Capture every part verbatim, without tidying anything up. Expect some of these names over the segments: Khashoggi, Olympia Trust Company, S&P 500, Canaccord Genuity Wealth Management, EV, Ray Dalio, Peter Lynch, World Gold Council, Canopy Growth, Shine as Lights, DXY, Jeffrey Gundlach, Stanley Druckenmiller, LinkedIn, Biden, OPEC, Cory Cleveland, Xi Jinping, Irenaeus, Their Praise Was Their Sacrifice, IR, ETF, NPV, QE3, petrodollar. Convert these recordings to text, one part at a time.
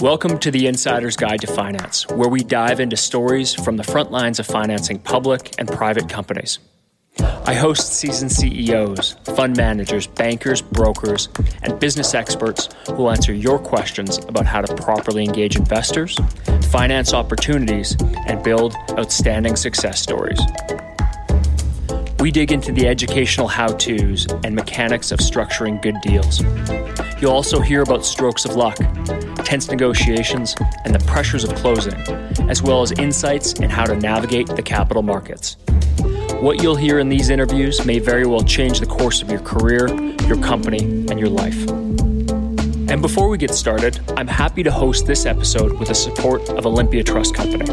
Welcome to the Insider's Guide to Finance, where we dive into stories from the front lines of financing public and private companies. I host seasoned C E Os, fund managers, bankers, brokers, and business experts who will answer your questions about how to properly engage investors, finance opportunities, and build outstanding success stories. We dig into the educational how-tos and mechanics of structuring good deals. You'll also hear about strokes of luck, tense negotiations, and the pressures of closing, as well as insights in how to navigate the capital markets. What you'll hear in these interviews may very well change the course of your career, your company, and your life. And before we get started, I'm happy to host this episode with the support of Olympia Trust Company.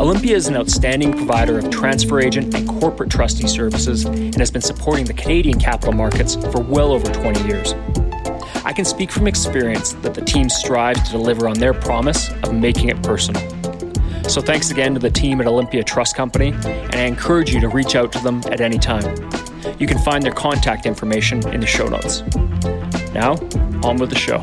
Olympia is an outstanding provider of transfer agent and corporate trustee services and has been supporting the Canadian capital markets for well over twenty years. I can speak from experience that the team strives to deliver on their promise of making it personal. So thanks again to the team at Olympia Trust Company, and I encourage you to reach out to them at any time. You can find their contact information in the show notes. Now, on with the show.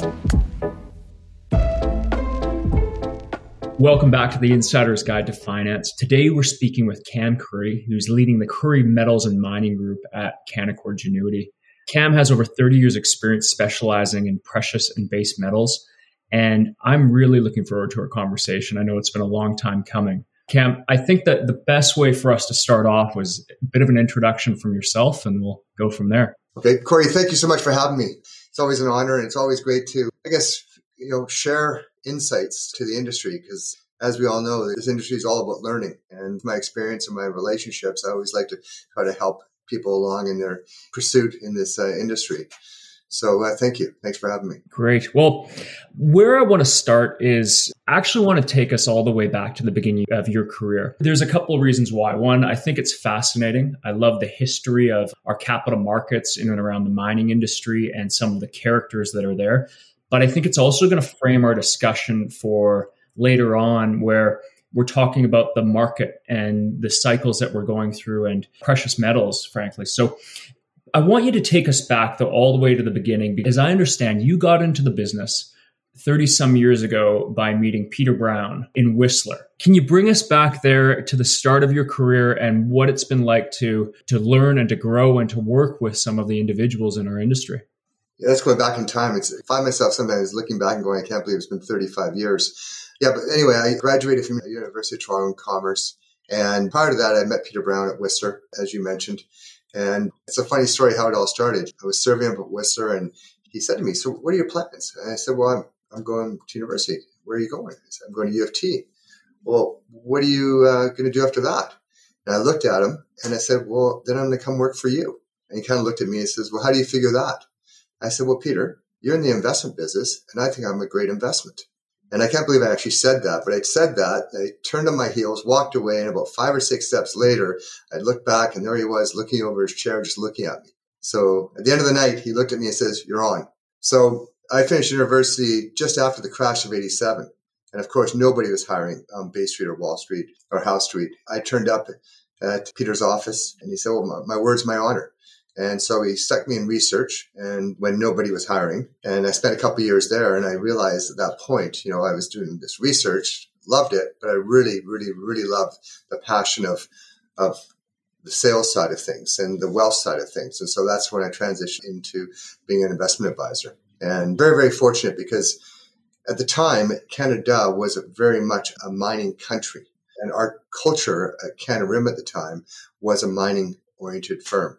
Welcome back to the Insider's Guide to Finance. Today, we're speaking with Cam Currie, who's leading the Currie Metals and Mining Group at Canaccord Genuity. Cam has over thirty years experience specializing in precious and base metals, and I'm really looking forward to our conversation. I know it's been a long time coming. Cam, I think that the best way for us to start off was a bit of an introduction from yourself, and we'll go from there. Okay, Cory, thank you so much for having me. It's always an honor, and it's always great to, I guess, you know, share insights to the industry, because as we all know, this industry is all about learning. And my experience and my relationships, I always like to try to help people along in their pursuit in this uh, industry. So uh, thank you. Thanks for having me. Great. Well, where I want to start is I actually want to take us all the way back to the beginning of your career. There's a couple of reasons why. One, I think it's fascinating. I love the history of our capital markets in and around the mining industry and some of the characters that are there. But I think it's also going to frame our discussion for later on, where we're talking about the market and the cycles that we're going through and precious metals, frankly. So I want you to take us back though all the way to the beginning, because I understand you got into the business thirty some years ago by meeting Peter Brown in Whistler. Can you bring us back there to the start of your career and what it's been like to, to learn and to grow and to work with some of the individuals in our industry? Yeah, that's going back in time. It's, I find myself sometimes looking back and going, I can't believe it's been thirty-five years. Yeah, but anyway, I graduated from the University of Toronto in Commerce. And prior to that, I met Peter Brown at Whistler, as you mentioned. And it's a funny story how it all started. I was serving up at Whistler and he said to me, so what are your plans? And I said, well, I'm I'm going to university. Where are you going? I said, I'm going to U of T. Well, what are you uh, going to do after that? And I looked at him and I said, well, then I'm going to come work for you. And he kind of looked at me and says, well, how do you figure that? I said, well, Peter, you're in the investment business, and I think I'm a great investment. And I can't believe I actually said that, but I said that, I turned on my heels, walked away, and about five or six steps later, I looked back, and there he was looking over his chair, just looking at me. So at the end of the night, he looked at me and says, you're on. So I finished university just after the crash of eighty-seven. And of course, nobody was hiring on Bay Street or Wall Street or House Street. I turned up at Peter's office, and he said, well, my word's my honor. And so he stuck me in research, and when nobody was hiring, and I spent a couple of years there, and I realized at that point, you know, I was doing this research, loved it, but I really, really, really loved the passion of of the sales side of things and the wealth side of things. And so that's when I transitioned into being an investment advisor. And very, very fortunate, because at the time, Canada was a very much a mining country, and our culture at Canarim at the time was a mining-oriented firm.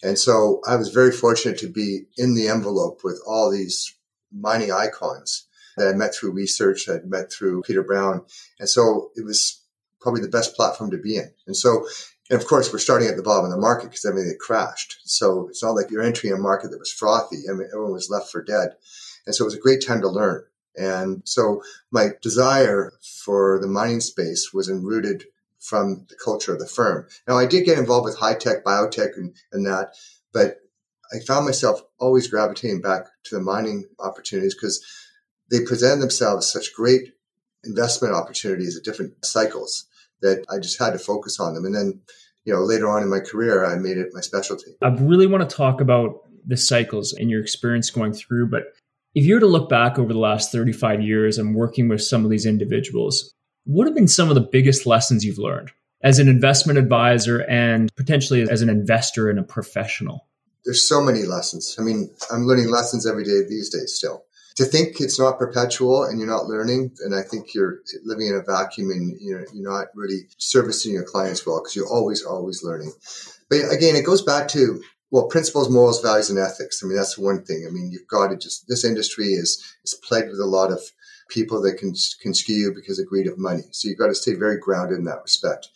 And so I was very fortunate to be in the envelope with all these mining icons that I met through research, I'd met through Peter Brown. And so it was probably the best platform to be in. And so, and of course, we're starting at the bottom of the market because everything had crashed. So it's not like you're entering a market that was frothy. I mean, everyone was left for dead. And so it was a great time to learn. And so my desire for the mining space was enrooted from the culture of the firm. Now, I did get involved with high-tech, biotech, and, and that, but I found myself always gravitating back to the mining opportunities because they presented themselves such great investment opportunities at different cycles that I just had to focus on them. And then, you know, later on in my career, I made it my specialty. I really want to talk about the cycles and your experience going through, but If you were to look back over the last thirty-five years and working with some of these individuals, what have been some of the biggest lessons you've learned as an investment advisor and potentially as an investor and a professional? There's so many lessons. I mean, I'm learning lessons every day these days still. To think it's not perpetual and you're not learning, and I think you're living in a vacuum and you're, you're not really servicing your clients well because you're always, always learning. But again, it goes back to, well, principles, morals, values, and ethics. I mean, that's one thing. I mean, you've got to just, this industry is, is plagued with a lot of people that can, can skew you because of greed of money. So you've got to stay very grounded in that respect.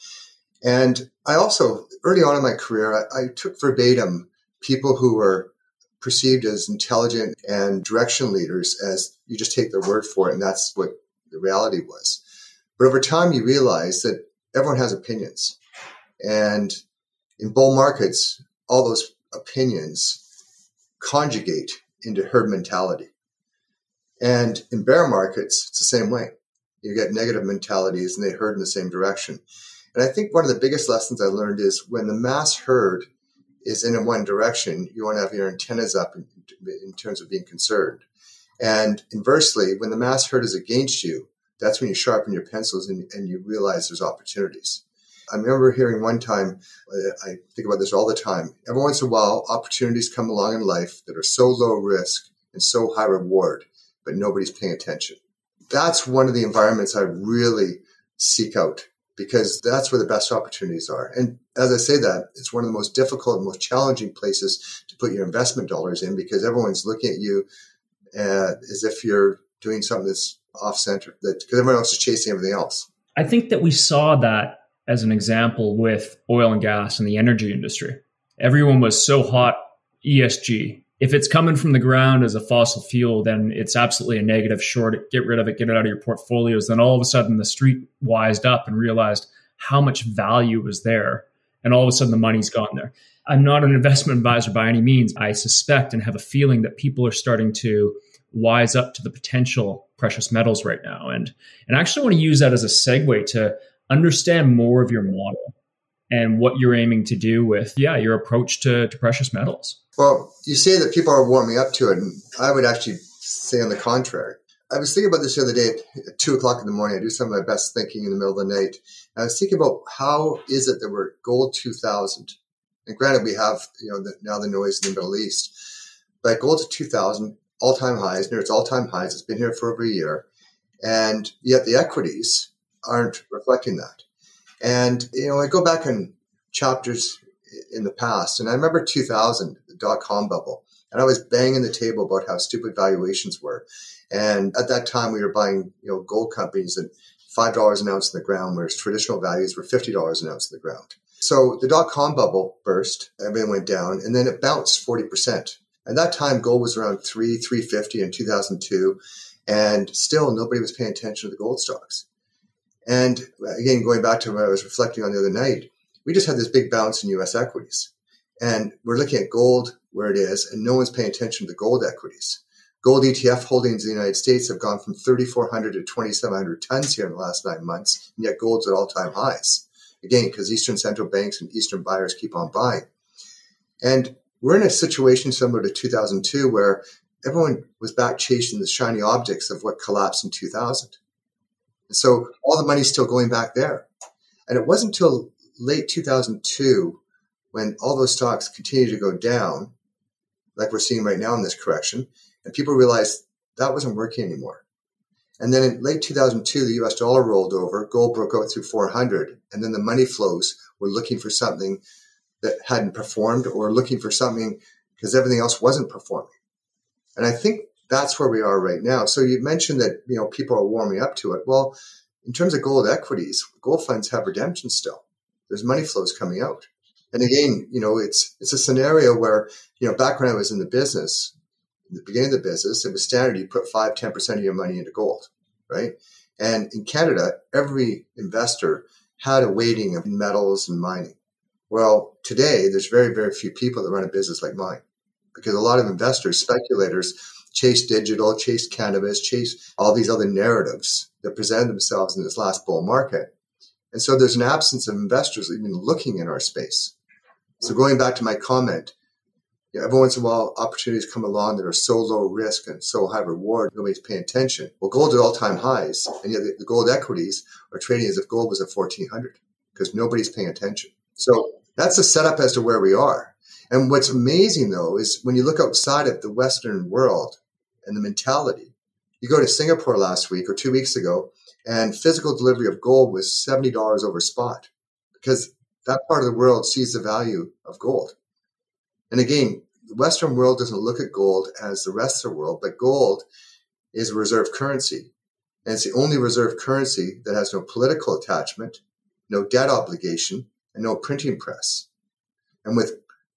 And I also, early on in my career, I, I took verbatim people who were perceived as intelligent and direction leaders as you just take their word for it. And that's what the reality was. But over time, you realize that everyone has opinions. And in bull markets, all those opinions conjugate into herd mentality. And in bear markets, it's the same way. You get negative mentalities and they herd in the same direction. And I think one of the biggest lessons I learned is when the mass herd is in one direction, you want to have your antennas up in, in terms of being concerned. And inversely, when the mass herd is against you, that's when you sharpen your pencils and, and you realize there's opportunities. I remember hearing one time, I think about this all the time, every once in a while, opportunities come along in life that are so low risk and so high reward, but nobody's paying attention. That's one of the environments I really seek out, because that's where the best opportunities are. And as I say that, it's one of the most difficult and most challenging places to put your investment dollars in, because everyone's looking at you uh, as if you're doing something that's off-center, that, because everyone else is chasing everything else. I think that we saw that as an example with oil and gas and the energy industry. Everyone was so hot, E S G. If it's coming from the ground as a fossil fuel, then it's absolutely a negative, short it, get rid of it, get it out of your portfolios. Then all of a sudden the street wised up and realized how much value was there. And all of a sudden the money's gone there. I'm not an investment advisor by any means. I suspect and have a feeling that people are starting to wise up to the potential precious metals right now. And, and I actually want to use that as a segue to understand more of your model and what you're aiming to do with, yeah, your approach to, to precious metals. Well, you say that people are warming up to it, and I would actually say on the contrary. I was thinking about this the other day at two o'clock in the morning. I do some of my best thinking in the middle of the night. And I was thinking about how is it that we're at Gold two thousand? And granted, we have you know the, now the noise in the Middle East. But Gold two thousand, all-time highs, near its all-time highs. It's been here for over a year. And yet the equities aren't reflecting that. And, you know, I go back in chapters in the past, and I remember two thousand, the dot-com bubble, and I was banging the table about how stupid valuations were. And at that time, we were buying, you know, gold companies at five dollars an ounce in the ground, whereas traditional values were fifty dollars an ounce in the ground. So the dot-com bubble burst, everything went down, and then it bounced forty percent. At that time, gold was around three dollars, three fifty in two thousand two, and still nobody was paying attention to the gold stocks. And again, going back to what I was reflecting on the other night, we just had this big bounce in U S equities. And we're looking at gold where it is, and no one's paying attention to gold equities. Gold E T F holdings in the United States have gone from thirty-four hundred to twenty-seven hundred tons here in the last nine months, and yet gold's at all-time highs. Again, because Eastern central banks and Eastern buyers keep on buying. And we're in a situation similar to two thousand two where everyone was back chasing the shiny objects of what collapsed in two thousand. So all the money's still going back there. And it wasn't until late two thousand two when all those stocks continued to go down, like we're seeing right now in this correction, and people realized that wasn't working anymore. And then in late two thousand two, the U S dollar rolled over, gold broke out through four hundred, and then the money flows were looking for something that hadn't performed or looking for something because everything else wasn't performing. And I think that's where we are right now. So you mentioned that, you know, people are warming up to it. Well, in terms of gold equities, gold funds have redemption still. There's money flows coming out. And again, you know, it's it's a scenario where, you know, back when I was in the business, in the beginning of the business, it was standard. You put five, ten percent of your money into gold, right? And in Canada, every investor had a weighting of metals and mining. Well, today, there's very, very few people that run a business like mine, because a lot of investors, speculators, chase digital, chase cannabis, chase all these other narratives that presented themselves in this last bull market. And so there's an absence of investors even looking in our space. So going back to my comment, You know, every once in a while, opportunities come along that are so low risk and so high reward, nobody's paying attention. Well, gold's at all-time highs, and yet the gold equities are trading as if gold was at fourteen hundred because nobody's paying attention. So that's the setup as to where we are. And what's amazing, though, is when you look outside of the Western world and the mentality, you go to Singapore last week or two weeks ago, and physical delivery of gold was seventy dollars over spot because that part of the world sees the value of gold. And again, the Western world doesn't look at gold as the rest of the world, but gold is a reserve currency. And it's the only reserve currency that has no political attachment, no debt obligation, and no printing press. And with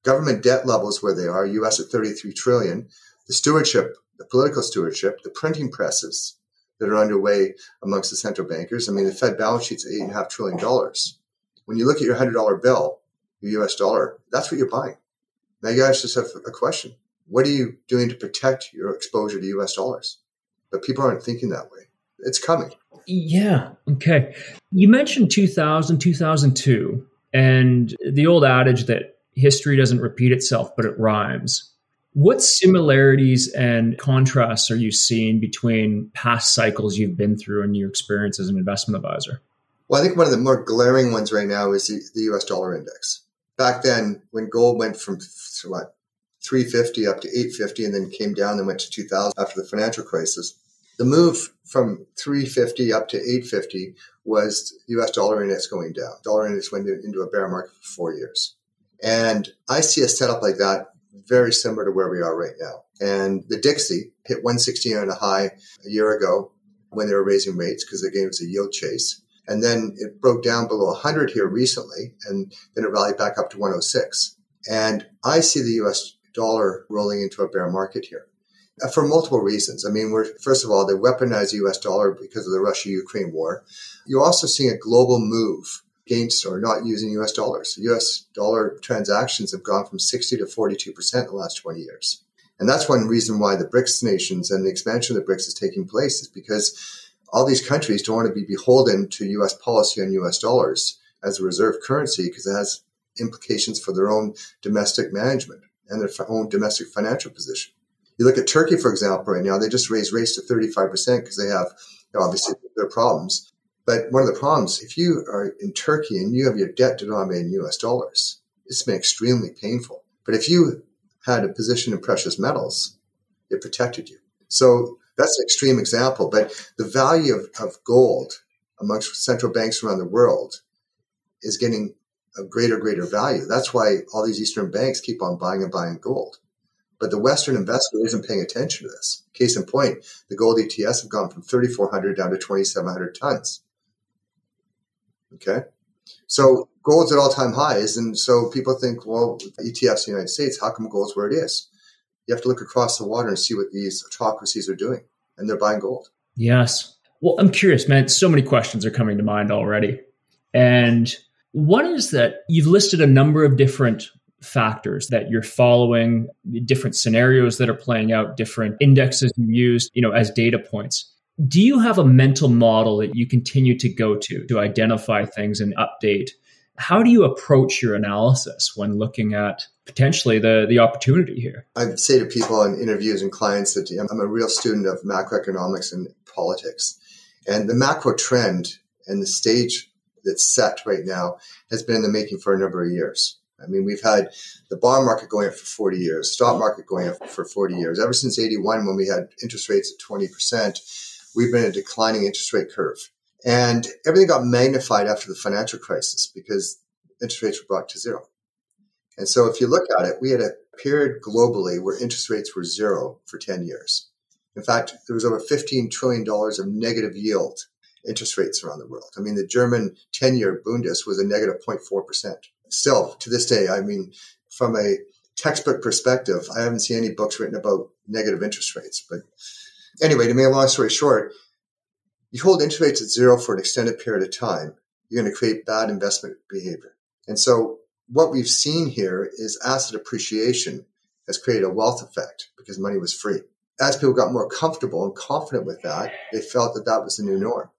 government debt levels where they are, U S at thirty-three trillion dollars, the stewardship, the political stewardship, the printing presses that are underway amongst the central bankers. I mean, the Fed balance sheet's eight point five trillion dollars. When you look at your one hundred dollar bill, your U S dollar, that's what you're buying. Now, you guys just have a question. What are you doing to protect your exposure to U S dollars? But people aren't thinking that way. It's coming. Yeah. Okay. You mentioned two thousand, two thousand two, and the old adage that history doesn't repeat itself, but it rhymes. What similarities and contrasts are you seeing between past cycles you've been through and your experience as an investment advisor? Well, I think one of the more glaring ones right now is the, the U S dollar index. Back then, when gold went from what three fifty up to eight fifty and then came down and went to two thousand after the financial crisis, the move from three fifty up to eight fifty was the U S dollar index going down. Dollar index went into a bear market for four years. And I see a setup like that very similar to where we are right now. And the D X Y hit one sixteen on a high a year ago when they were raising rates because, again, it was a yield chase. And then it broke down below one hundred here recently, and then it rallied back up to one oh six. And I see the U S dollar rolling into a bear market here for multiple reasons. I mean, we're first of all, they weaponized the U S dollar because of the Russia-Ukraine war. You're also seeing a global move against or not using U S dollars. U S dollar transactions have gone from sixty to forty-two percent in the last twenty years. And that's one reason why the BRICS nations and the expansion of the BRICS is taking place is because all these countries don't want to be beholden to U S policy on U S dollars as a reserve currency because it has implications for their own domestic management and their own domestic financial position. You look at Turkey, for example, right now, they just raised rates to thirty-five percent because they have, you know, obviously their problems. But one of the problems, if you are in Turkey and you have your debt denominated in U S dollars, it's been extremely painful. But if you had a position in precious metals, it protected you. So that's an extreme example, but the value of, of gold amongst central banks around the world is getting a greater, greater value. That's why all these Eastern banks keep on buying and buying gold. But the Western investor isn't paying attention to this. Case in point, the gold E T Fs have gone from thirty-four hundred down to twenty-seven hundred tons. Okay? So gold's at all-time highs, and so people think, well, E T Fs in the United States, how come gold's where it is? You have to look across the water and see what these autocracies are doing, and they're buying gold. Yes. Well, I'm curious, man. So many questions are coming to mind already. And one is that you've listed a number of different factors that you're following, different scenarios that are playing out, different indexes you use, you know, as data points. Do you have a mental model that you continue to go to to identify things and update? How do you approach your analysis when looking at potentially the, the opportunity here? I say to people in interviews and clients that I'm a real student of macroeconomics and politics. And the macro trend and the stage that's set right now has been in the making for a number of years. I mean, we've had the bond market going up for forty years, stock market going up for forty years. Ever since eighty-one, when we had interest rates at twenty percent, we've been in a declining interest rate curve. And everything got magnified after the financial crisis because interest rates were brought to zero. And so if you look at it, we had a period globally where interest rates were zero for ten years. In fact, there was over fifteen trillion dollars of negative yield interest rates around the world. I mean, the German ten-year Bundes was a negative zero point four percent. Still, to this day, I mean, from a textbook perspective, I haven't seen any books written about negative interest rates. But anyway, to make a long story short, you hold interest rates at zero for an extended period of time, you're going to create bad investment behavior. And so what we've seen here is asset appreciation has created a wealth effect because money was free. As people got more comfortable and confident with that, they felt that that was the new norm.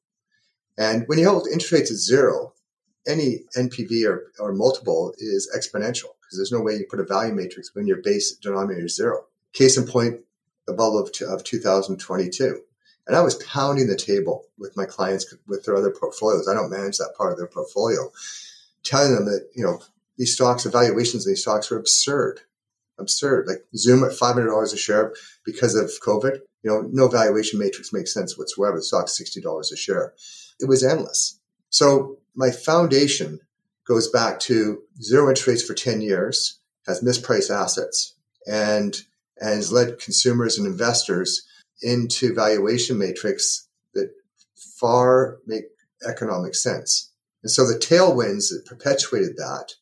And when you hold interest rates at zero, any N P V or, or multiple is exponential because there's no way you put a value matrix when your base denominator is zero. Case in point, the bubble of, of two thousand twenty-two. And I was pounding the table with my clients with their other portfolios. I don't manage that part of their portfolio, telling them that, you know, these stocks, the valuations of these stocks were absurd, absurd. Like Zoom at five hundred dollars a share because of COVID, you know, no valuation matrix makes sense whatsoever. The stock's sixty dollars a share. It was endless. So my foundation goes back to zero interest rates for ten years, has mispriced assets, and, and has led consumers and investors into valuation matrix that far make economic sense. And so the tailwinds that perpetuated that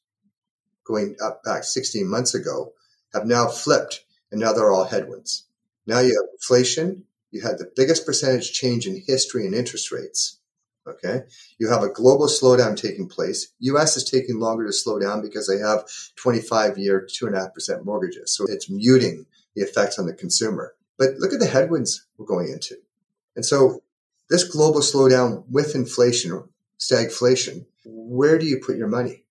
going up back sixteen months ago have now flipped, and now they're all headwinds. Now you have inflation. You had the biggest percentage change in history in interest rates. Okay. You have a global slowdown taking place. U S is taking longer to slow down because they have twenty-five year, two and a half percent mortgages. So it's muting the effects on the consumer. But look at the headwinds we're going into. And so this global slowdown with inflation or stagflation, where do you put your money?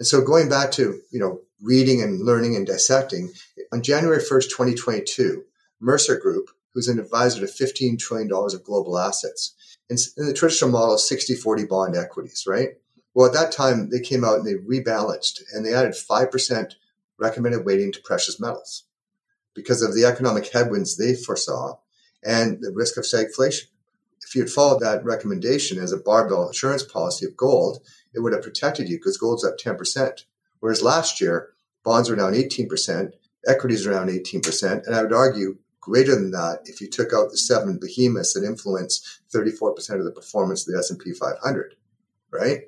And so going back to, you know, reading and learning and dissecting, on January first, twenty twenty-two, Mercer Group, who's an advisor to fifteen trillion dollars of global assets, and in the traditional model, sixty forty bond equities, right? Well, at that time, they came out and they rebalanced and they added five percent recommended weighting to precious metals, because of the economic headwinds they foresaw and the risk of stagflation. If you had followed that recommendation as a barbell insurance policy of gold, it would have protected you because gold's up ten percent. Whereas last year, bonds were down eighteen percent, equities were down eighteen percent, and I would argue greater than that if you took out the seven behemoths that influence thirty-four percent of the performance of the S and P five hundred, right?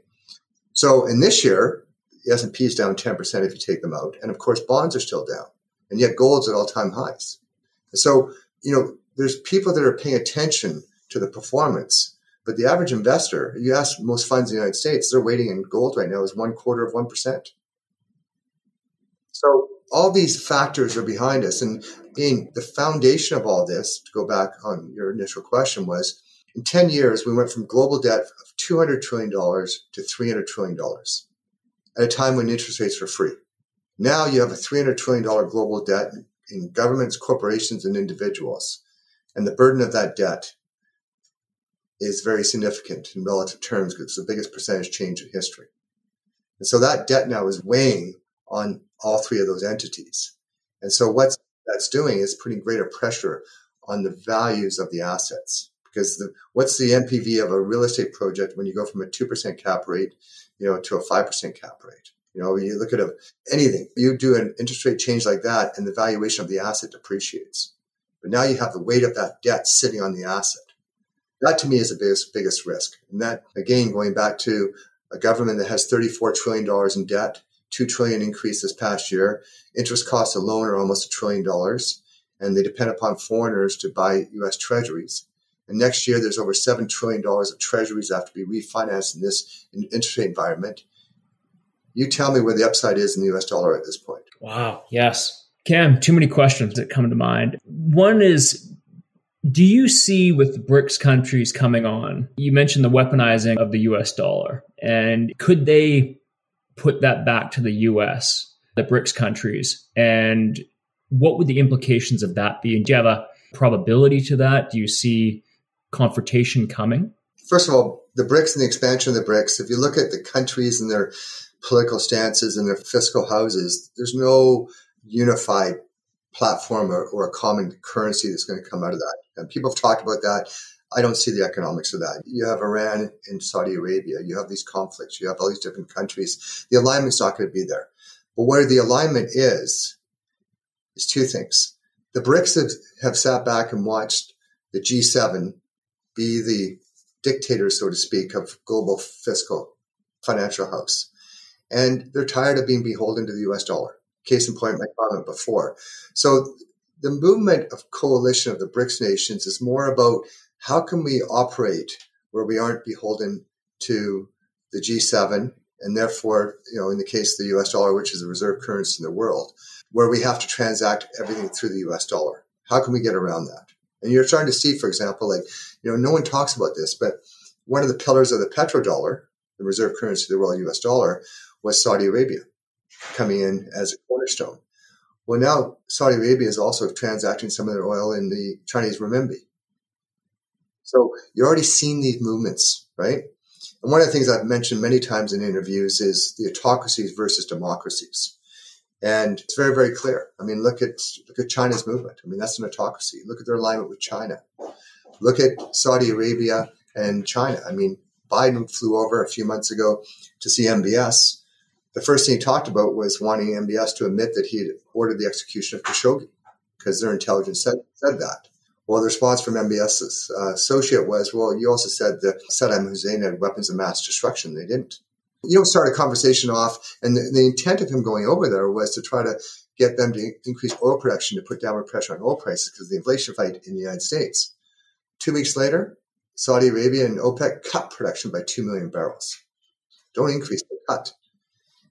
So in this year, the S and P is down ten percent if you take them out. And of course, bonds are still down. And yet gold's at all-time highs. So, you know, there's people that are paying attention to the performance, but the average investor, you ask most funds in the United States, their weighting in gold right now is one quarter of one percent. So all these factors are behind us. And again, the foundation of all this, to go back on your initial question, was in ten years, we went from global debt of two hundred trillion dollars to three hundred trillion dollars at a time when interest rates were free. Now you have a three hundred trillion dollars global debt in governments, corporations, and individuals. And the burden of that debt is very significant in relative terms because it's the biggest percentage change in history. And so that debt now is weighing on all three of those entities. And so what that's doing is putting greater pressure on the values of the assets. Because the, what's the N P V of a real estate project when you go from a two percent cap rate, you know, to a five percent cap rate? You know, you look at a, anything, you do an interest rate change like that and the valuation of the asset depreciates. But now you have the weight of that debt sitting on the asset. That to me is the biggest, biggest risk. And that, again, going back to a government that has thirty-four trillion dollars in debt, two trillion dollars increase this past year. Interest costs alone are almost a trillion dollars. And they depend upon foreigners to buy U S treasuries. And next year, there's over seven trillion dollars of treasuries that have to be refinanced in this interest rate environment. You tell me where the upside is in the U S dollar at this point. Wow. Yes. Cam, too many questions that come to mind. One is, do you see with the BRICS countries coming on, you mentioned the weaponizing of the U S dollar, and could they put that back to the U S, the BRICS countries? And what would the implications of that be? And do you have a probability to that? Do you see confrontation coming? First of all, the BRICS and the expansion of the BRICS, if you look at the countries and their political stances and their fiscal houses, there's no unified platform or, or a common currency that's going to come out of that. And people have talked about that. I don't see the economics of that. You have Iran and Saudi Arabia. You have these conflicts. You have all these different countries. The alignment's not going to be there. But where the alignment is, is two things. The BRICS have, have sat back and watched the G seven be the dictator, so to speak, of global fiscal financial house. And they're tired of being beholden to the U S dollar. Case in point, my comment before. So the movement of coalition of the BRICS nations is more about how can we operate where we aren't beholden to the G seven, and therefore, you know, in the case of the U S dollar, which is the reserve currency in the world, where we have to transact everything through the U S dollar. How can we get around that? And you're starting to see, for example, like, you know, no one talks about this, but one of the pillars of the petrodollar, the reserve currency of the world, U S dollar, was Saudi Arabia. coming in as a cornerstone. Well, now Saudi Arabia is also transacting some of their oil in the Chinese renminbi. So you're already seeing these movements, right? And one of the things I've mentioned many times in interviews is the autocracies versus democracies. And it's very, very clear. I mean, look at look at China's movement. I mean, that's an autocracy. Look at their alignment with China. Look at Saudi Arabia and China. I mean, Biden flew over a few months ago to see M B S. The first thing he talked about was wanting M B S to admit that he had ordered the execution of Khashoggi because their intelligence said, said that. Well, the response from MBS's uh, associate was, well, you also said that Saddam Hussein had weapons of mass destruction. They didn't. You don't start a conversation off, and the, the intent of him going over there was to try to get them to increase oil production to put downward pressure on oil prices because of the inflation fight in the United States. Two weeks later, Saudi Arabia and OPEC cut production by two million barrels. Don't increase the cut.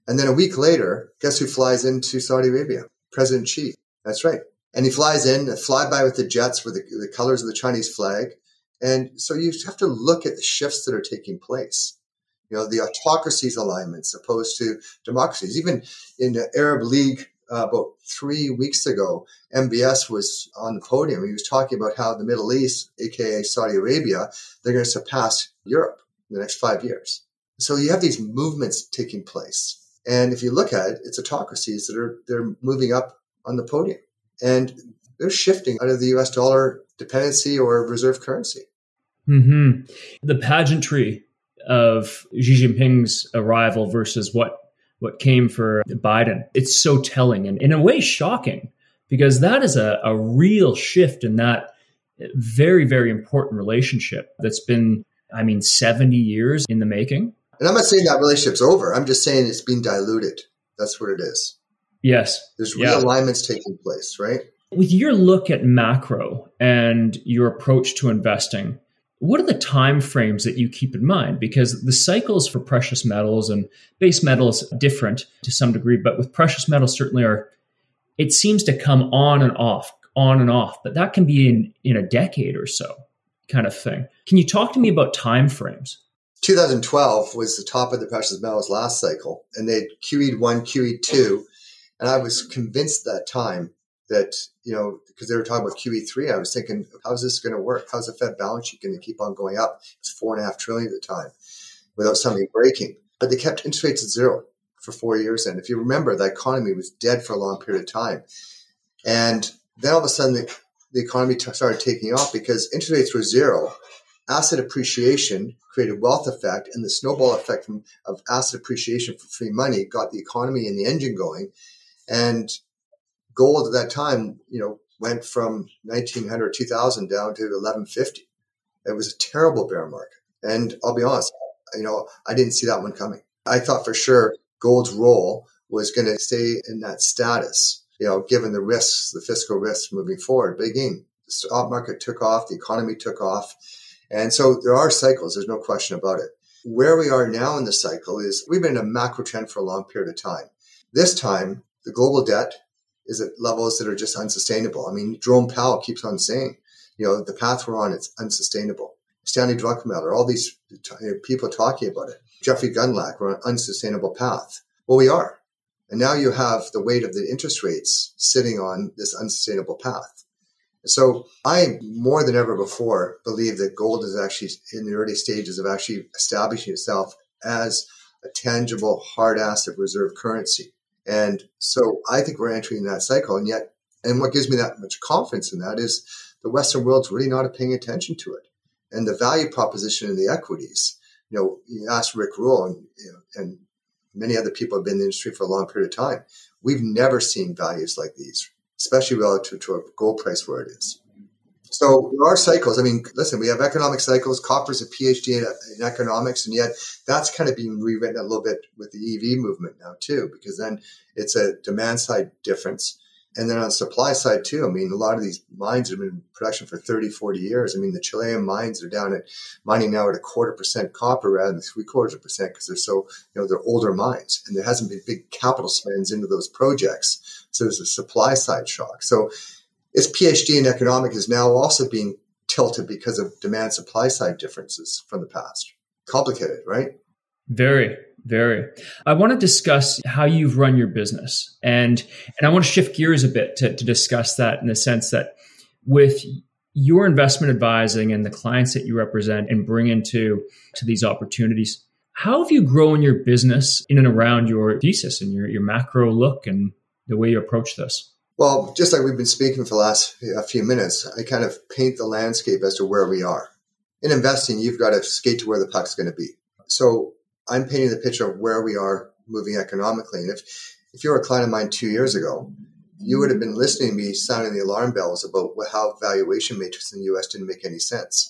And then a week later, guess who flies into Saudi Arabia? President Xi. That's right. And he flies in, a flyby with the jets with the, the colors of the Chinese flag. And so you have to look at the shifts that are taking place. You know, the autocracies alignments opposed to democracies. Even in the Arab League uh, about three weeks ago, M B S was on the podium. He was talking about how the Middle East, a k a. Saudi Arabia, they're going to surpass Europe in the next five years. So you have these movements taking place. And if you look at it, it's autocracies that are they're moving up on the podium. And they're shifting out of the U S dollar dependency or reserve currency. Mm-hmm. The pageantry of Xi Jinping's arrival versus what, what came for Biden. It's so telling and in a way shocking, because that is a, a real shift in that very, very important relationship that's been, I mean, seventy years in the making. And I'm not saying that relationship's over. I'm just saying it's been diluted. That's what it is. Yes. There's realignments yeah. taking place, right? With your look at macro and your approach to investing, what are the timeframes that you keep in mind? Because the cycles for precious metals and base metals are different to some degree, but with precious metals certainly are, it seems to come on and off, on and off, but that can be in, in a decade or so kind of thing. Can you talk to me about timeframes? two thousand twelve was the top of the precious metals last cycle, and they had Q E one, Q E two, and I was convinced at that time that, you know, because they were talking about Q E three, I was thinking, how's this going to work? How's the Fed balance sheet going to keep on going up? It's four and a half trillion at the time without something breaking. But they kept interest rates at zero for four years. And if you remember, the economy was dead for a long period of time. And then all of a sudden, the, the economy t- started taking off because interest rates were zero. Asset appreciation created wealth effect, and the snowball effect from, of asset appreciation for free money got the economy and the engine going. And gold at that time, you know, went from nineteen hundred, two thousand down to eleven fifty. It was a terrible bear market. And I'll be honest, you know, I didn't see that one coming. I thought for sure gold's role was going to stay in that status, you know, given the risks, the fiscal risks moving forward. But again, the stock market took off, the economy took off. And so there are cycles. There's no question about it. Where we are now in the cycle is we've been in a macro trend for a long period of time. This time, the global debt is at levels that are just unsustainable. I mean, Jerome Powell keeps on saying, you know, the path we're on, it's unsustainable. Stanley Druckenmiller, all these you know, people talking about it. Jeffrey Gundlach, we're on an unsustainable path. Well, we are. And now you have the weight of the interest rates sitting on this unsustainable path. So I, more than ever before, believe that gold is actually in the early stages of actually establishing itself as a tangible hard asset reserve currency. And so I think we're entering that cycle. And yet, and what gives me that much confidence in that is the Western world's really not paying attention to it. And the value proposition in the equities, you know, you ask Rick Rule and, you know, and many other people have been in the industry for a long period of time. We've never seen values like these, especially relative to a gold price where it is. So there are cycles. I mean, listen, we have economic cycles. Copper's a PhD in, in economics, and yet that's kind of being rewritten a little bit with the E V movement now too, because then it's a demand side difference. And then on the supply side too, I mean, a lot of these mines have been in production for thirty, forty years. I mean, the Chilean mines are down at mining now at a quarter percent copper rather than three quarters of a percent because they're so, you know, they're older mines and there hasn't been big capital spends into those projects. So there's a supply side shock. So his PhD in economics is now also being tilted because of demand supply side differences from the past. Complicated, right? Very, Very. I want to discuss how you've run your business. And and I want to shift gears a bit to, to discuss that, in the sense that with your investment advising and the clients that you represent and bring into to these opportunities, how have you grown your business in and around your thesis and your, your macro look and the way you approach this? Well, just like we've been speaking for the last a few minutes, I kind of paint the landscape as to where we are. In investing, you've got to skate to where the puck's going to be. So I'm painting the picture of where we are moving economically. And if, if you were a client of mine two years ago, you would have been listening to me sounding the alarm bells about how valuation matrix in the U S didn't make any sense.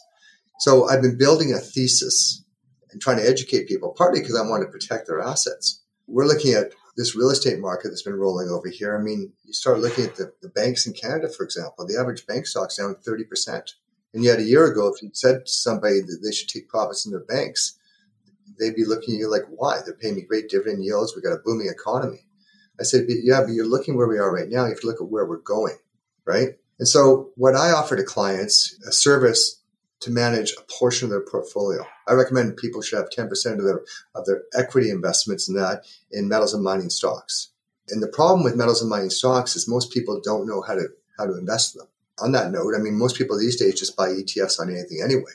So I've been building a thesis and trying to educate people, partly because I want to protect their assets. We're looking at this real estate market that's been rolling over here. I mean, you start looking at the, the banks in Canada, for example, the average bank stock's down thirty percent. And yet a year ago, if you said to somebody that they should take profits in their banks, they'd be looking at you like, why? They're paying me great dividend yields. We've got a booming economy. I said, yeah, but you're looking where we are right now. You have to look at where we're going, right? And so what I offer to clients, a service to manage a portion of their portfolio. I recommend people should have ten percent of their of their equity investments in that, in metals and mining stocks. And the problem with metals and mining stocks is most people don't know how to how to invest in them. On that note, I mean, most people these days just buy E T Fs on anything anyway.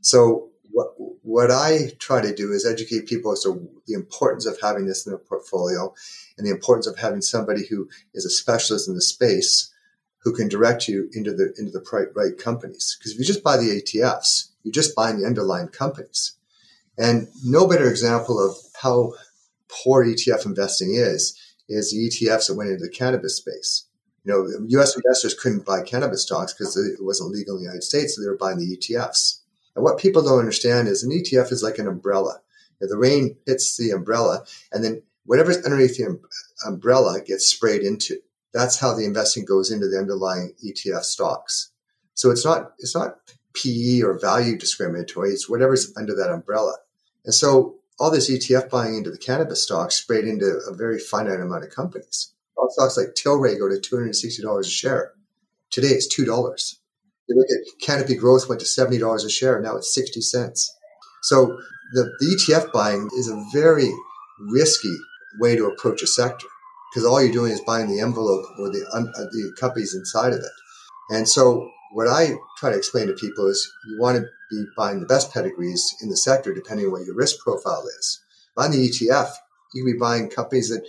So what what I try to do is educate people as to the importance of having this in their portfolio and the importance of having somebody who is a specialist in the space who can direct you into the into the right companies. Because if you just buy the E T Fs, you're just buying the underlying companies. And no better example of how poor E T F investing is, is the E T Fs that went into the cannabis space. You know, U S investors couldn't buy cannabis stocks because it wasn't legal in the United States, so they were buying the E T Fs. And what people don't understand is an E T F is like an umbrella. If the rain hits the umbrella, and then whatever's underneath the um, umbrella gets sprayed into. That's how the investing goes into the underlying E T F stocks. So it's not it's not P E or value discriminatory. It's whatever's under that umbrella. And so all this E T F buying into the cannabis stocks sprayed into a very finite amount of companies. All stocks like Tilray go to two hundred sixty dollars a share. Today it's two dollars. You look at Canopy Growth went to seventy dollars a share. Now it's sixty cents. So the, the E T F buying is a very risky way to approach a sector, because all you're doing is buying the envelope or the um, the companies inside of it. And so what I try to explain to people is you want to be buying the best pedigrees in the sector, depending on what your risk profile is. On the E T F, you can be buying companies that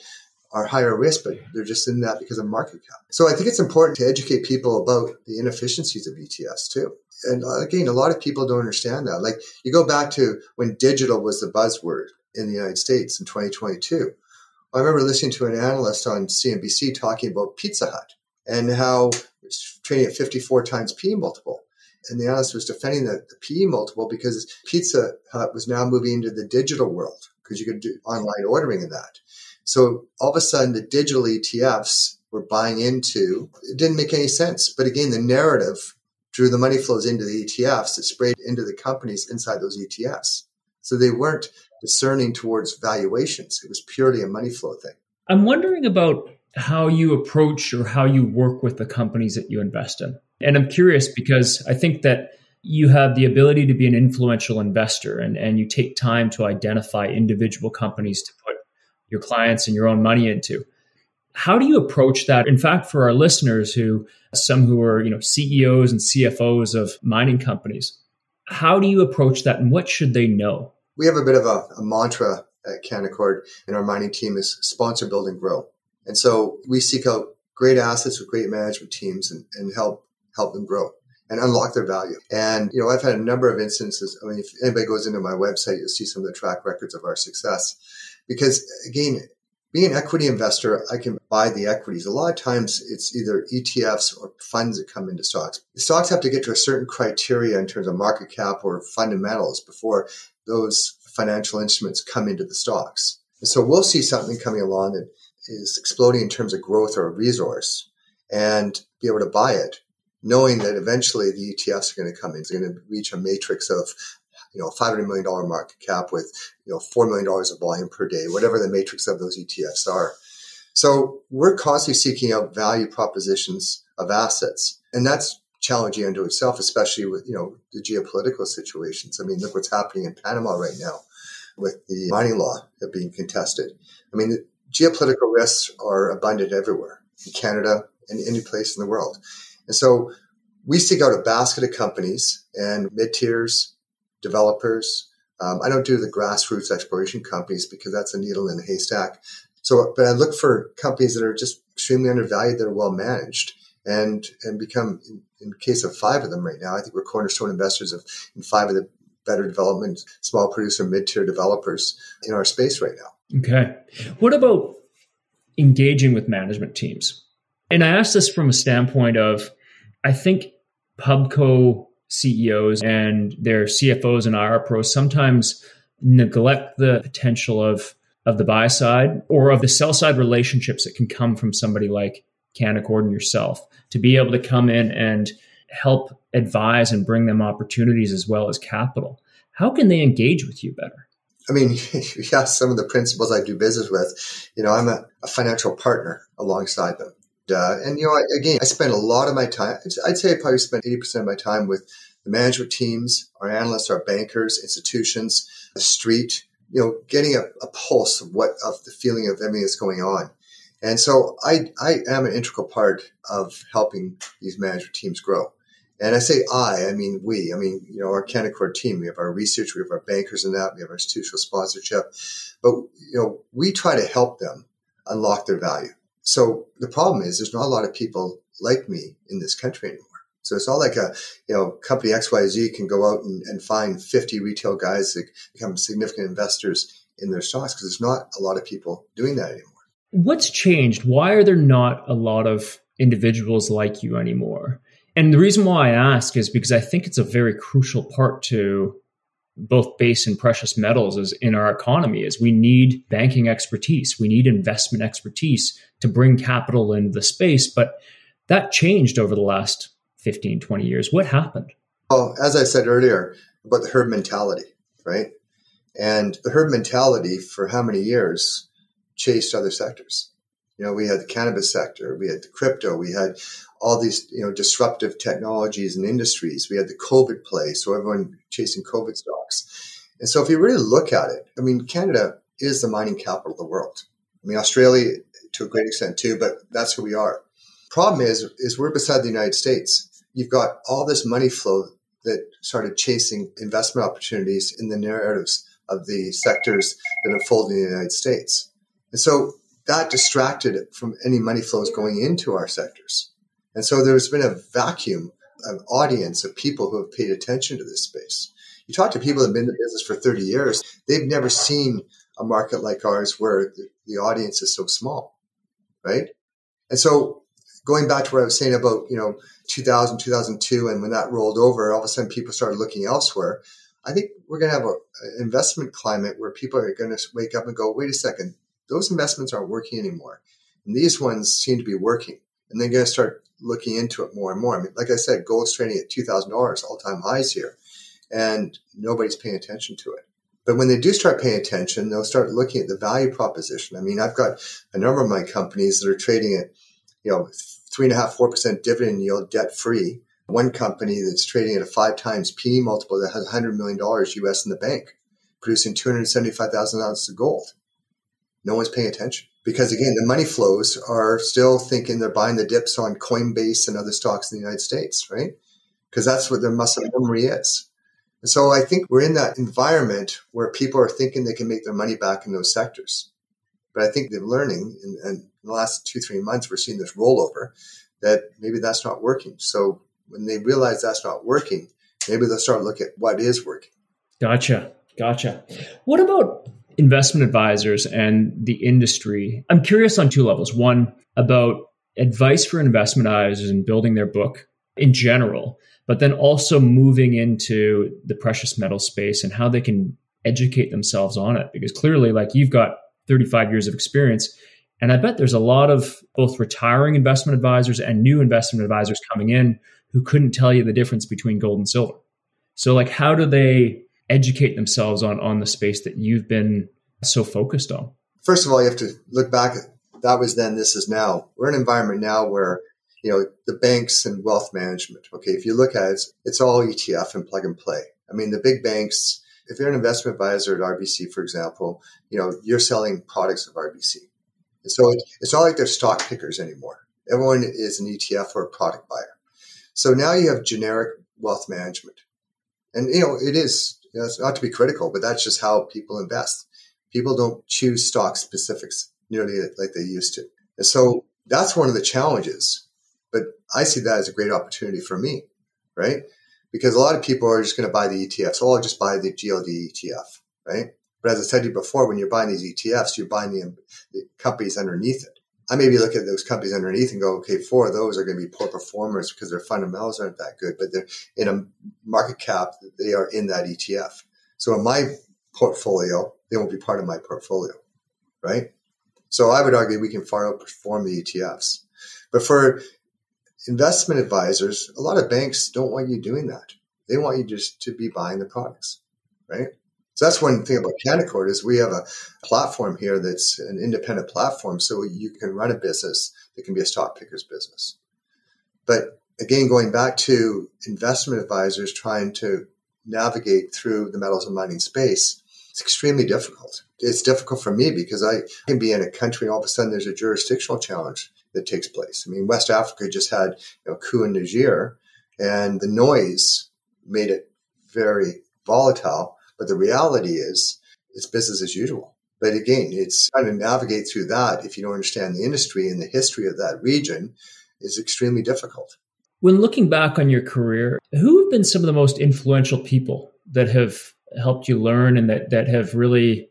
are higher risk, but they're just in that because of market cap. So I think it's important to educate people about the inefficiencies of E T Fs too. And again, a lot of people don't understand that. Like, you go back to when digital was the buzzword in the United States in twenty twenty-two. I remember listening to an analyst on C N B C talking about Pizza Hut and how it's trading at fifty-four times P E multiple. And the analyst was defending the, the P E multiple because Pizza Hut was now moving into the digital world because you could do online ordering in that. So all of a sudden, the digital E T Fs were buying into, it didn't make any sense. But again, the narrative drew the money flows into the E T Fs that sprayed into the companies inside those E T Fs. So they weren't discerning towards valuations. It was purely a money flow thing. I'm wondering about how you approach or how you work with the companies that you invest in. And I'm curious because I think that you have the ability to be an influential investor and, and you take time to identify individual companies to put your clients and your own money into. How do you approach that? In fact, for our listeners, who some who are, you know, C E Os and C F Os of mining companies, how do you approach that and what should they know? We have a bit of a, a mantra at Canaccord and our mining team is sponsor, build, and grow. And so we seek out great assets with great management teams and, and help help them grow and unlock their value. And, you know, I've had a number of instances. I mean, if anybody goes into my website, you'll see some of the track records of our success. Because, again, being an equity investor, I can buy the equities. A lot of times it's either E T Fs or funds that come into stocks. The stocks have to get to a certain criteria in terms of market cap or fundamentals before those financial instruments come into the stocks. And so we'll see something coming along that is exploding in terms of growth or a resource and be able to buy it, knowing that eventually the E T Fs are going to come in. It's going to reach a matrix of, you know, five hundred million dollars market cap with, you know, four million dollars of volume per day, whatever the matrix of those E T Fs are. So we're constantly seeking out value propositions of assets. And that's challenging unto itself, especially with, you know, the geopolitical situations. I mean, look what's happening in Panama right now. with the mining law being contested. I mean, the geopolitical risks are abundant everywhere, in Canada and any place in the world. And so we seek out a basket of companies and mid-tiers, developers. Um, I don't do the grassroots exploration companies because that's a needle in a haystack. So, but I look for companies that are just extremely undervalued, that are well managed, and and become, in, in case of five of them right now, I think we're cornerstone investors of in five of the better development, small producer, mid-tier developers in our space right now. Okay. What about engaging with management teams? And I ask this from a standpoint of, I think Pubco C E Os and their C F Os and I R pros sometimes neglect the potential of of the buy side or of the sell side relationships that can come from somebody like Canaccord and yourself to be able to come in and help advise and bring them opportunities as well as capital. How can they engage with you better? I mean, yeah, some of the principals I do business with, you know, I'm a, a financial partner alongside them. Uh, and, you know, I, again, I spend a lot of my time, I'd say I probably spend eighty percent of my time with the management teams, our analysts, our bankers, institutions, the street, you know, getting a, a pulse of what, of the feeling of everything that's going on. And so I, I am an integral part of helping these management teams grow. And I say I, I mean we. I mean, you know, our Canaccord team, we have our research, we have our bankers in that, we have our institutional sponsorship. But, you know, we try to help them unlock their value. So the problem is there's not a lot of people like me in this country anymore. So it's not like a, you know, company X Y Z can go out and, and find fifty retail guys that become significant investors in their stocks, because there's not a lot of people doing that anymore. What's changed? Why are there not a lot of individuals like you anymore? And the reason why I ask is because I think it's a very crucial part to both base and precious metals is in our economy is we need banking expertise. We need investment expertise to bring capital into the space. But that changed over the last fifteen, twenty years. What happened? Well, as I said earlier, about the herd mentality, right? And the herd mentality for how many years chased other sectors. You know, we had the cannabis sector, we had the crypto, we had all these, you know, disruptive technologies and industries. We had the COVID play, so everyone chasing COVID stocks. And so if you really look at it, I mean, Canada is the mining capital of the world. I mean, Australia to a great extent too, but that's who we are. Problem is, is we're beside the United States. You've got all this money flow that started chasing investment opportunities in the narratives of the sectors that unfold in the United States. And so that distracted it from any money flows going into our sectors. And so there's been a vacuum, an audience of people who have paid attention to this space. You talk to people that have been in the business for thirty years, they've never seen a market like ours where the, the audience is so small, right? And so going back to what I was saying about, you know, two thousand, two thousand two, and when that rolled over, all of a sudden people started looking elsewhere. I think we're going to have an investment climate where people are going to wake up and go, wait a second, those investments aren't working anymore. And these ones seem to be working. And they're going to start looking into it more and more. I mean, like I said, gold's trading at two thousand dollars, all-time highs here, and nobody's paying attention to it. But when they do start paying attention, they'll start looking at the value proposition. I mean, I've got a number of my companies that are trading at, you know, three and a half, four percent dividend yield, debt-free. One company that's trading at a five times P E multiple that has one hundred million dollars U S in the bank, producing two hundred seventy-five thousand ounces of gold. No one's paying attention because, again, the money flows are still thinking they're buying the dips on Coinbase and other stocks in the United States, right? Because that's what their muscle memory is. And so I think we're in that environment where people are thinking they can make their money back in those sectors. But I think they're learning, and in, in the last two, three months, we're seeing this rollover that maybe that's not working. So when they realize that's not working, maybe they'll start looking at what is working. Gotcha. Gotcha. What about investment advisors and the industry? I'm curious on two levels. One, about advice for investment advisors and building their book in general, but then also moving into the precious metal space and how they can educate themselves on it. Because clearly, like, you've got thirty-five years of experience, and I bet there's a lot of both retiring investment advisors and new investment advisors coming in who couldn't tell you the difference between gold and silver. So, like, how do they educate themselves on, on the space that you've been so focused on? First of all, you have to look back at that was then, this is now. We're in an environment now where, you know, the banks and wealth management, okay, if you look at it, it's all E T F and plug and play. I mean, the big banks if you're an investment advisor at R B C, for example, you know, you're selling products of R B C. And so it's not like they're stock pickers anymore. Everyone is an E T F or a product buyer. So now you have generic wealth management. And, you know, it is, you know, it's not to be critical, but that's just how people invest. People don't choose stock specifics nearly like they used to. And so that's one of the challenges. But I see that as a great opportunity for me, right? Because a lot of people are just going to buy the E T Fs. Oh, I'll just buy the G L D E T F, right? But as I said to you before, when you're buying these E T Fs, you're buying the, the companies underneath it. I maybe look at those companies underneath and go, okay, four of those are going to be poor performers because their fundamentals aren't that good, but they're in a market cap, they are in that E T F. So in my portfolio, they won't be part of my portfolio, right? So I would argue we can far outperform the E T Fs. But for investment advisors, a lot of banks don't want you doing that. They want you just to be buying the products, right? So that's one thing about Canaccord is we have a platform here that's an independent platform. So you can run a business that can be a stock picker's business. But again, going back to investment advisors trying to navigate through the metals and mining space, it's extremely difficult. It's difficult for me because I can be in a country and all of a sudden there's a jurisdictional challenge that takes place. I mean, West Africa just had you know, a coup in Niger and the noise made it very volatile. But the reality is it's business as usual. But again, it's trying to navigate through that if you don't understand the industry and the history of that region is extremely difficult. When looking back on your career, who have been some of the most influential people that have helped you learn and that, that have really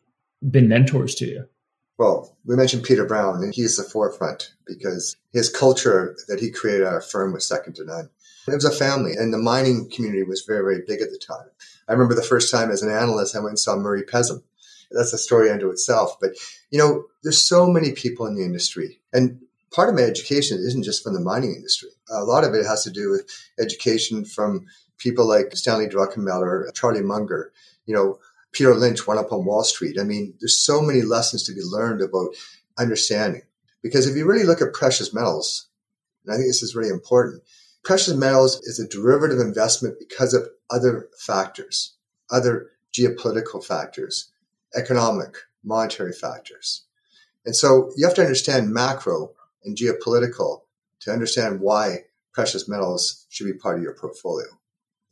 been mentors to you? Well, we mentioned Peter Brown, and he's the forefront because his culture that he created at our firm was second to none. It was a family, and the mining community was very, very big at the time. I remember the first time as an analyst, I went and saw Murray Pezim. That's a story unto itself. But, you know, there's so many people in the industry. And part of my education isn't just from the mining industry. A lot of it has to do with education from people like Stanley Druckenmiller, Charlie Munger, you know, Peter Lynch, One Up on Wall Street. I mean, there's so many lessons to be learned about understanding. Because if you really look at precious metals, and I think this is really important, precious metals is a derivative investment because of other factors, other geopolitical factors, economic, monetary factors. And so you have to understand macro and geopolitical to understand why precious metals should be part of your portfolio,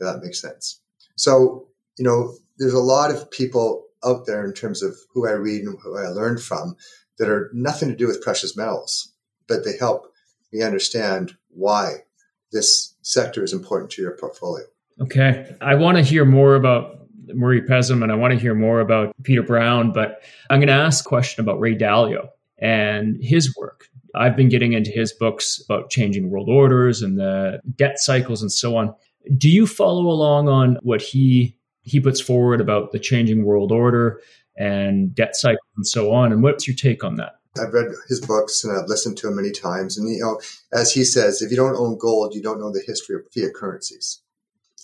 if that makes sense. So, you know, there's a lot of people out there in terms of who I read and who I learned from that are nothing to do with precious metals, but they help me understand why this sector is important to your portfolio. Okay. I want to hear more about Murray Pezim and I want to hear more about Peter Brown, but I'm going to ask a question about Ray Dalio and his work. I've been getting into his books about changing world orders and the debt cycles and so on. Do you follow along on what he he puts forward about the changing world order and debt cycles and so on? And what's your take on that? I've read his books and I've listened to him many times. And, you know, as he says, if you don't own gold, you don't know the history of fiat currencies.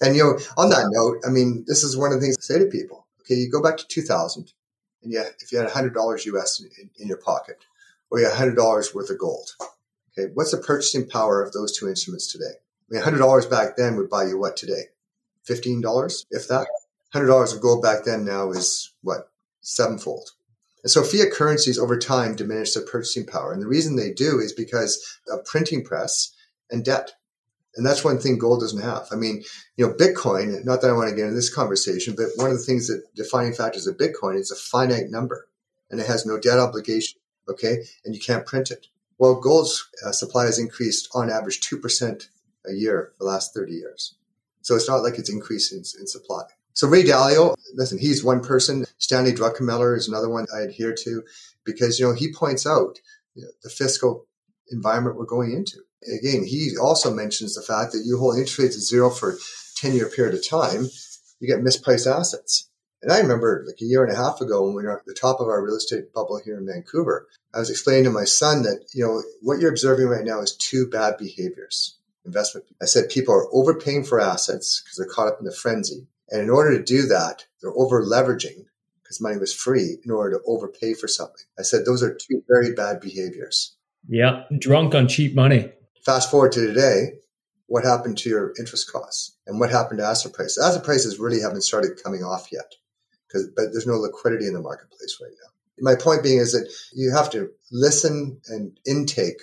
And, you know, on that note, I mean, this is one of the things I say to people. Okay, you go back to two thousand and yeah, if you had one hundred dollars U S in, in your pocket or you had one hundred dollars worth of gold, okay, what's the purchasing power of those two instruments today? I mean, one hundred dollars back then would buy you what today? fifteen dollars, if that. one hundred dollars of gold back then now is what? Sevenfold. And so fiat currencies over time diminish their purchasing power. And the reason they do is because of printing press and debt. And that's one thing gold doesn't have. I mean, you know, Bitcoin, not that I want to get into this conversation, but one of the things that defining factors of Bitcoin is a finite number and it has no debt obligation. Okay. And you can't print it. Well, gold's uh, supply has increased on average two percent a year for the last thirty years. So it's not like it's increasing in, in supply. So Ray Dalio, listen, he's one person. Stanley Druckenmiller is another one I adhere to because, you know, he points out you know, the fiscal environment we're going into. Again, he also mentions the fact that you hold interest rates at zero for a ten-year period of time, you get mispriced assets. And I remember like a year and a half ago when we were at the top of our real estate bubble here in Vancouver, I was explaining to my son that, you know, what you're observing right now is two bad behaviors, investment. I said people are overpaying for assets because they're caught up in the frenzy. And in order to do that, they're over-leveraging because money was free in order to overpay for something. I said, those are two very bad behaviors. Yeah, drunk on cheap money. Fast forward to today, what happened to your interest costs and what happened to asset prices? Asset prices really haven't started coming off yet. 'cause, but there's no liquidity in the marketplace right now. My point being is that you have to listen and intake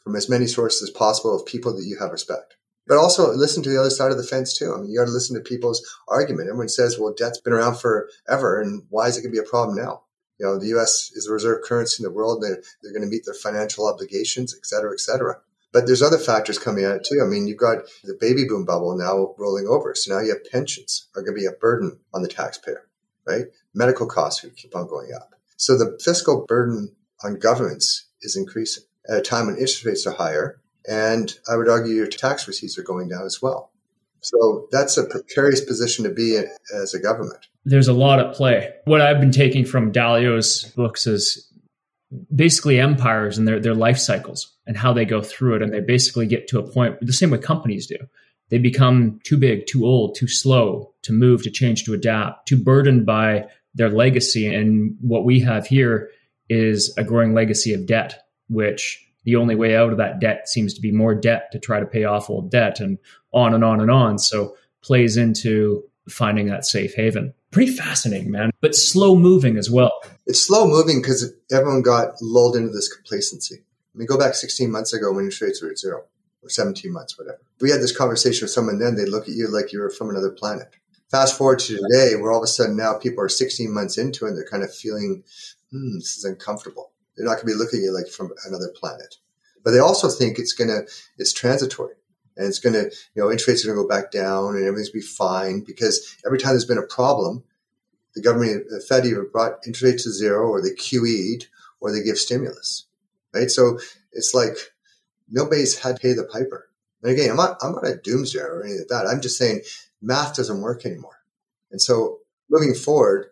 from as many sources as possible of people that you have respect. But also listen to the other side of the fence too. I mean, you got to listen to people's argument. Everyone says, well, debt's been around forever, and why is it going to be a problem now? You know, the U S is the reserve currency in the world. They're, they're going to meet their financial obligations, et cetera, et cetera. But there's other factors coming at it too. I mean, you've got the baby boom bubble now rolling over. So now you have pensions are going to be a burden on the taxpayer, right? Medical costs would keep on going up. So the fiscal burden on governments is increasing at a time when interest rates are higher. And I would argue your tax receipts are going down as well. So that's a precarious position to be in as a government. There's a lot at play. What I've been taking from Dalio's books is basically empires and their, their life cycles and how they go through it. And they basically get to a point, the same way companies do. They become too big, too old, too slow to move, to change, to adapt, too burdened by their legacy. And what we have here is a growing legacy of debt, which the only way out of that debt seems to be more debt to try to pay off old debt, and on and on and on. So plays into finding that safe haven. Pretty fascinating, man, but slow moving as well. It's slow moving because everyone got lulled into this complacency. I mean, go back sixteen months ago when interest rates were at zero, or seventeen months, whatever. If we had this conversation with someone then, they'd look at you like you were from another planet. Fast forward to today, where all of a sudden now people are sixteen months into it and they're kind of feeling, hmm, this is uncomfortable. They're not going to be looking at it like from another planet. But they also think it's going to, it's transitory. And it's going to, you know, interest rates are going to go back down and everything's going to be fine, because every time there's been a problem, the government, the Fed either brought interest rates to zero, or they Q E'd, or they give stimulus, right? So it's like nobody's had to pay the piper. And again, I'm not, I'm not a doomsdayer or anything like that. I'm just saying math doesn't work anymore. And so moving forward,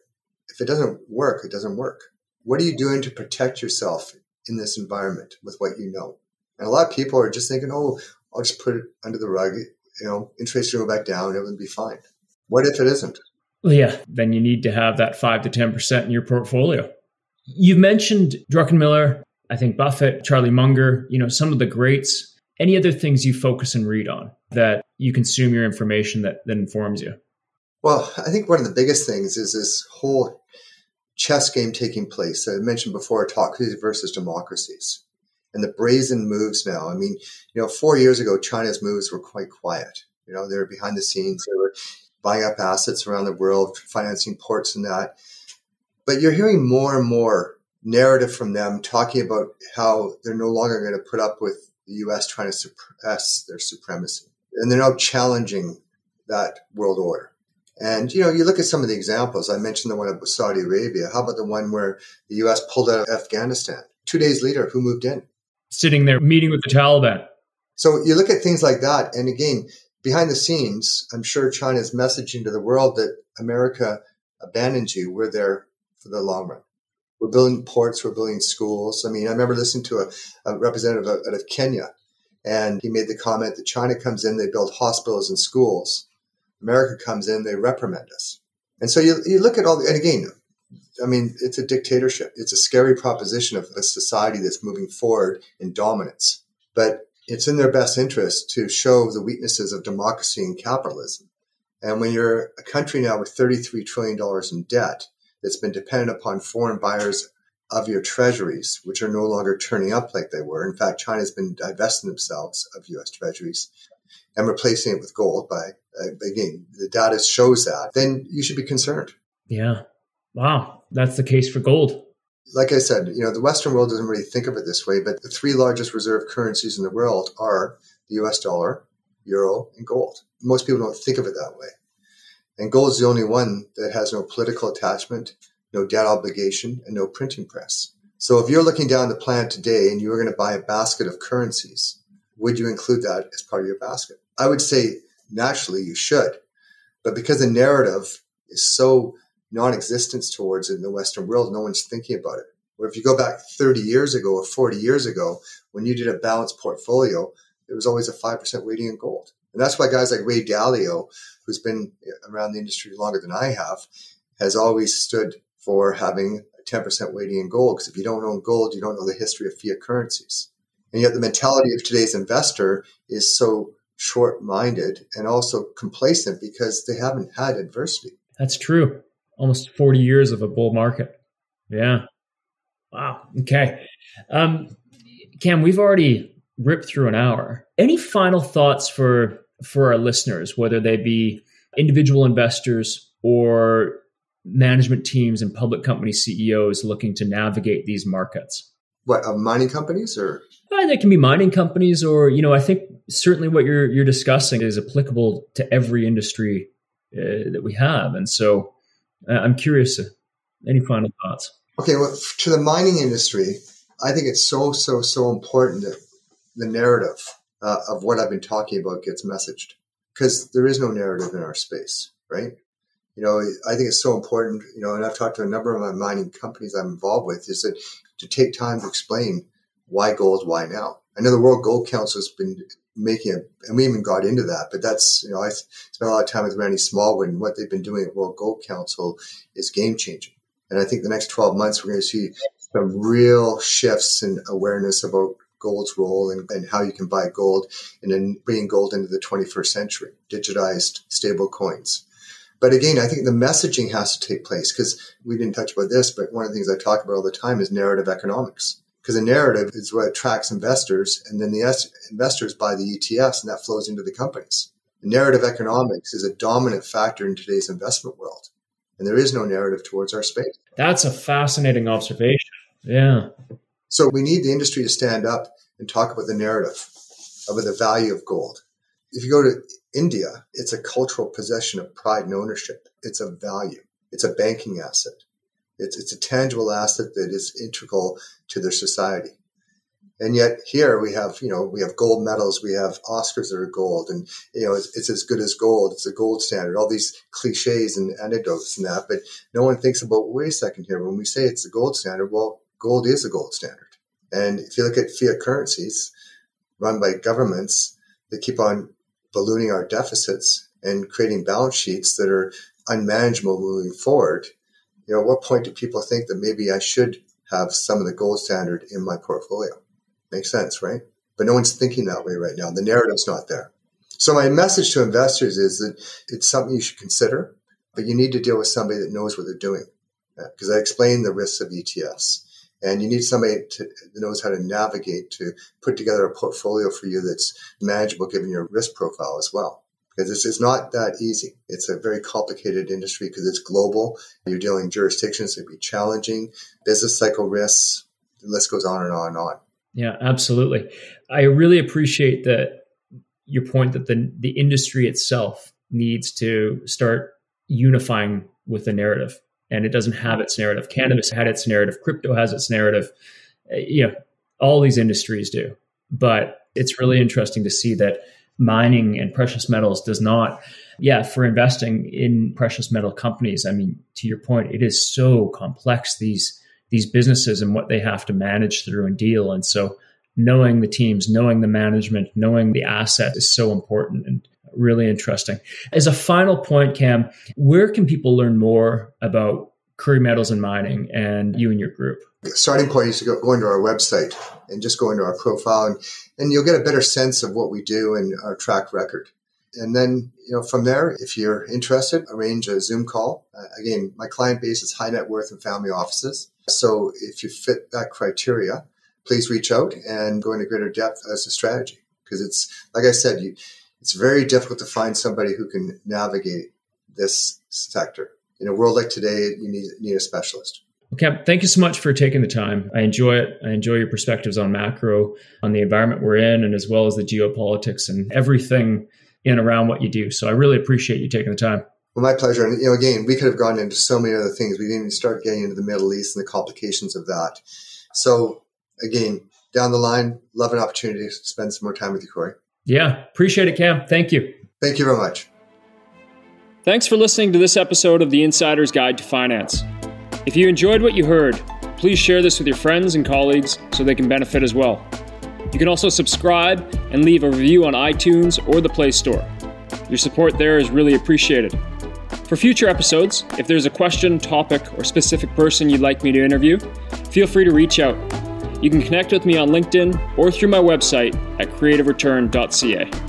if it doesn't work, it doesn't work. What are you doing to protect yourself in this environment with what you know? And a lot of people are just thinking, oh, I'll just put it under the rug. You know, interest rates will go back down and everything will be fine. What if it isn't? Well, yeah, then you need to have that five to ten percent in your portfolio. You mentioned Druckenmiller, I think Buffett, Charlie Munger, you know, some of the greats. Any other things you focus and read on that you consume your information that, that informs you? Well, I think one of the biggest things is this whole chess game taking place. I mentioned before, autocracies versus democracies, and the brazen moves now. I mean, you know, four years ago, China's moves were quite quiet. You know, they were behind the scenes. They were buying up assets around the world, financing ports and that. But you're hearing more and more narrative from them talking about how they're no longer going to put up with the U S trying to suppress their supremacy. And they're now challenging that world order. And, you know, you look at some of the examples. I mentioned the one about Saudi Arabia. How about the one where the U S pulled out of Afghanistan? Two days later, who moved in? Sitting there meeting with the Taliban. So you look at things like that. And again, behind the scenes, I'm sure China's messaging to the world that America abandons you. We're there for the long run. We're building ports. We're building schools. I mean, I remember listening to a, a representative out of Kenya, and he made the comment that China comes in, they build hospitals and schools. America comes in, they reprimand us. And so you, you look at all, the, and again, I mean, it's a dictatorship. It's a scary proposition of a society that's moving forward in dominance. But it's in their best interest to show the weaknesses of democracy and capitalism. And when you're a country now with thirty-three trillion dollars in debt that's been dependent upon foreign buyers of your treasuries, which are no longer turning up like they were. In fact, China's been divesting themselves of U S treasuries and replacing it with gold by, uh, again, the data shows that, then you should be concerned. Yeah. Wow. That's the case for gold. Like I said, you know, the Western world doesn't really think of it this way, but the three largest reserve currencies in the world are the U S dollar, euro, and gold. Most people don't think of it that way. And gold is the only one that has no political attachment, no debt obligation, and no printing press. So if you're looking down the planet today and you were going to buy a basket of currencies, would you include that as part of your basket? I would say naturally you should, but because the narrative is so non-existent towards it in the Western world, no one's thinking about it. Where if you go back thirty years ago or forty years ago, when you did a balanced portfolio, there was always a five percent weighting in gold. And that's why guys like Ray Dalio, who's been around the industry longer than I have, has always stood for having a ten percent weighting in gold. Because if you don't own gold, you don't know the history of fiat currencies. And yet the mentality of today's investor is so short-minded and also complacent because they haven't had adversity. That's true. almost forty years of a bull market. Yeah. Wow. Okay. Um, Cam, we've already ripped through an hour. Any final thoughts for for our listeners, whether they be individual investors or management teams and public company C E Os looking to navigate these markets? What, of mining companies or? Uh, they can be mining companies or, you know, I think certainly what you're you're discussing is applicable to every industry uh, that we have. And so uh, I'm curious, uh, any final thoughts? Okay, well, to the mining industry, I think it's so, so, so important that the narrative uh, of what I've been talking about gets messaged, because there is no narrative in our space, right? You know, I think it's so important, you know, and I've talked to a number of my mining companies I'm involved with, is that to take time to explain why gold, why now. I know the World Gold Council has been making it, and we even got into that, but that's, you know, I spent a lot of time with Randy Smallwood, and what they've been doing at World Gold Council is game changing. And I think the next twelve months, we're going to see some real shifts in awareness about gold's role and, and how you can buy gold, and then bringing gold into the twenty-first century, digitized stable coins. But again, I think the messaging has to take place, because we didn't touch about this, but one of the things I talk about all the time is narrative economics, because a narrative is what attracts investors, and then the S- investors buy the E T Fs, and that flows into the companies. Narrative economics is a dominant factor in today's investment world, and there is no narrative towards our space. That's a fascinating observation. Yeah. So we need the industry to stand up and talk about the narrative, about the value of gold. If you go to India, it's a cultural possession of pride and ownership. It's a value. It's a banking asset. It's it's a tangible asset that is integral to their society. And yet here we have, you know, we have gold medals, we have Oscars that are gold, and, you know, it's, it's as good as gold. It's a gold standard, all these cliches and anecdotes and that, but no one thinks about, wait a second here, when we say it's the gold standard, well, gold is a gold standard. And if you look at fiat currencies run by governments, they keep on ballooning our deficits and creating balance sheets that are unmanageable moving forward. You know, at what point do people think that maybe I should have some of the gold standard in my portfolio? Makes sense, right? But no one's thinking that way right now. The narrative's not there. So my message to investors is that it's something you should consider, but you need to deal with somebody that knows what they're doing. Because I explained the risks of E T Fs. And you need somebody to, that knows how to navigate, to put together a portfolio for you that's manageable given your risk profile as well. Because it's, it's not that easy. It's a very complicated industry because it's global. You're dealing jurisdictions that be challenging, business cycle risks. The list goes on and on and on. Yeah, absolutely. I really appreciate that your point that the the industry itself needs to start unifying with the narrative. And it doesn't have its narrative. Cannabis had its narrative. Crypto has its narrative. You know, all these industries do. But it's really interesting to see that mining and precious metals does not. Yeah, for investing in precious metal companies, I mean, to your point, it is so complex, these these businesses and what they have to manage through and deal. And so knowing the teams, knowing the management, knowing the asset is so important. And really interesting. As a final point, Cam, where can people learn more about Currie Metals and Mining and you and your group? The starting point is to go, go into our website and just go into our profile, and, and you'll get a better sense of what we do and our track record. And then, you know, from there, if you're interested, arrange a Zoom call. Uh, again, my client base is high net worth and family offices. So if you fit that criteria, please reach out and go into greater depth as a strategy. Because it's, like I said, you It's very difficult to find somebody who can navigate this sector. In a world like today, you need, need a specialist. Okay, thank you so much for taking the time. I enjoy it. I enjoy your perspectives on macro, on the environment we're in, and as well as the geopolitics and everything in and around what you do. So I really appreciate you taking the time. Well, my pleasure. And you know, again, we could have gone into so many other things. We didn't even start getting into the Middle East and the complications of that. So again, down the line, love an opportunity to spend some more time with you, Cory. Yeah, appreciate it, Cam. Thank you. Thank you very much. Thanks for listening to this episode of The Insider's Guide to Finance. If you enjoyed what you heard, please share this with your friends and colleagues so they can benefit as well. You can also subscribe and leave a review on iTunes or the Play Store. Your support there is really appreciated. For future episodes, if there's a question, topic, or specific person you'd like me to interview, feel free to reach out. You can connect with me on LinkedIn or through my website at creative return dot c a.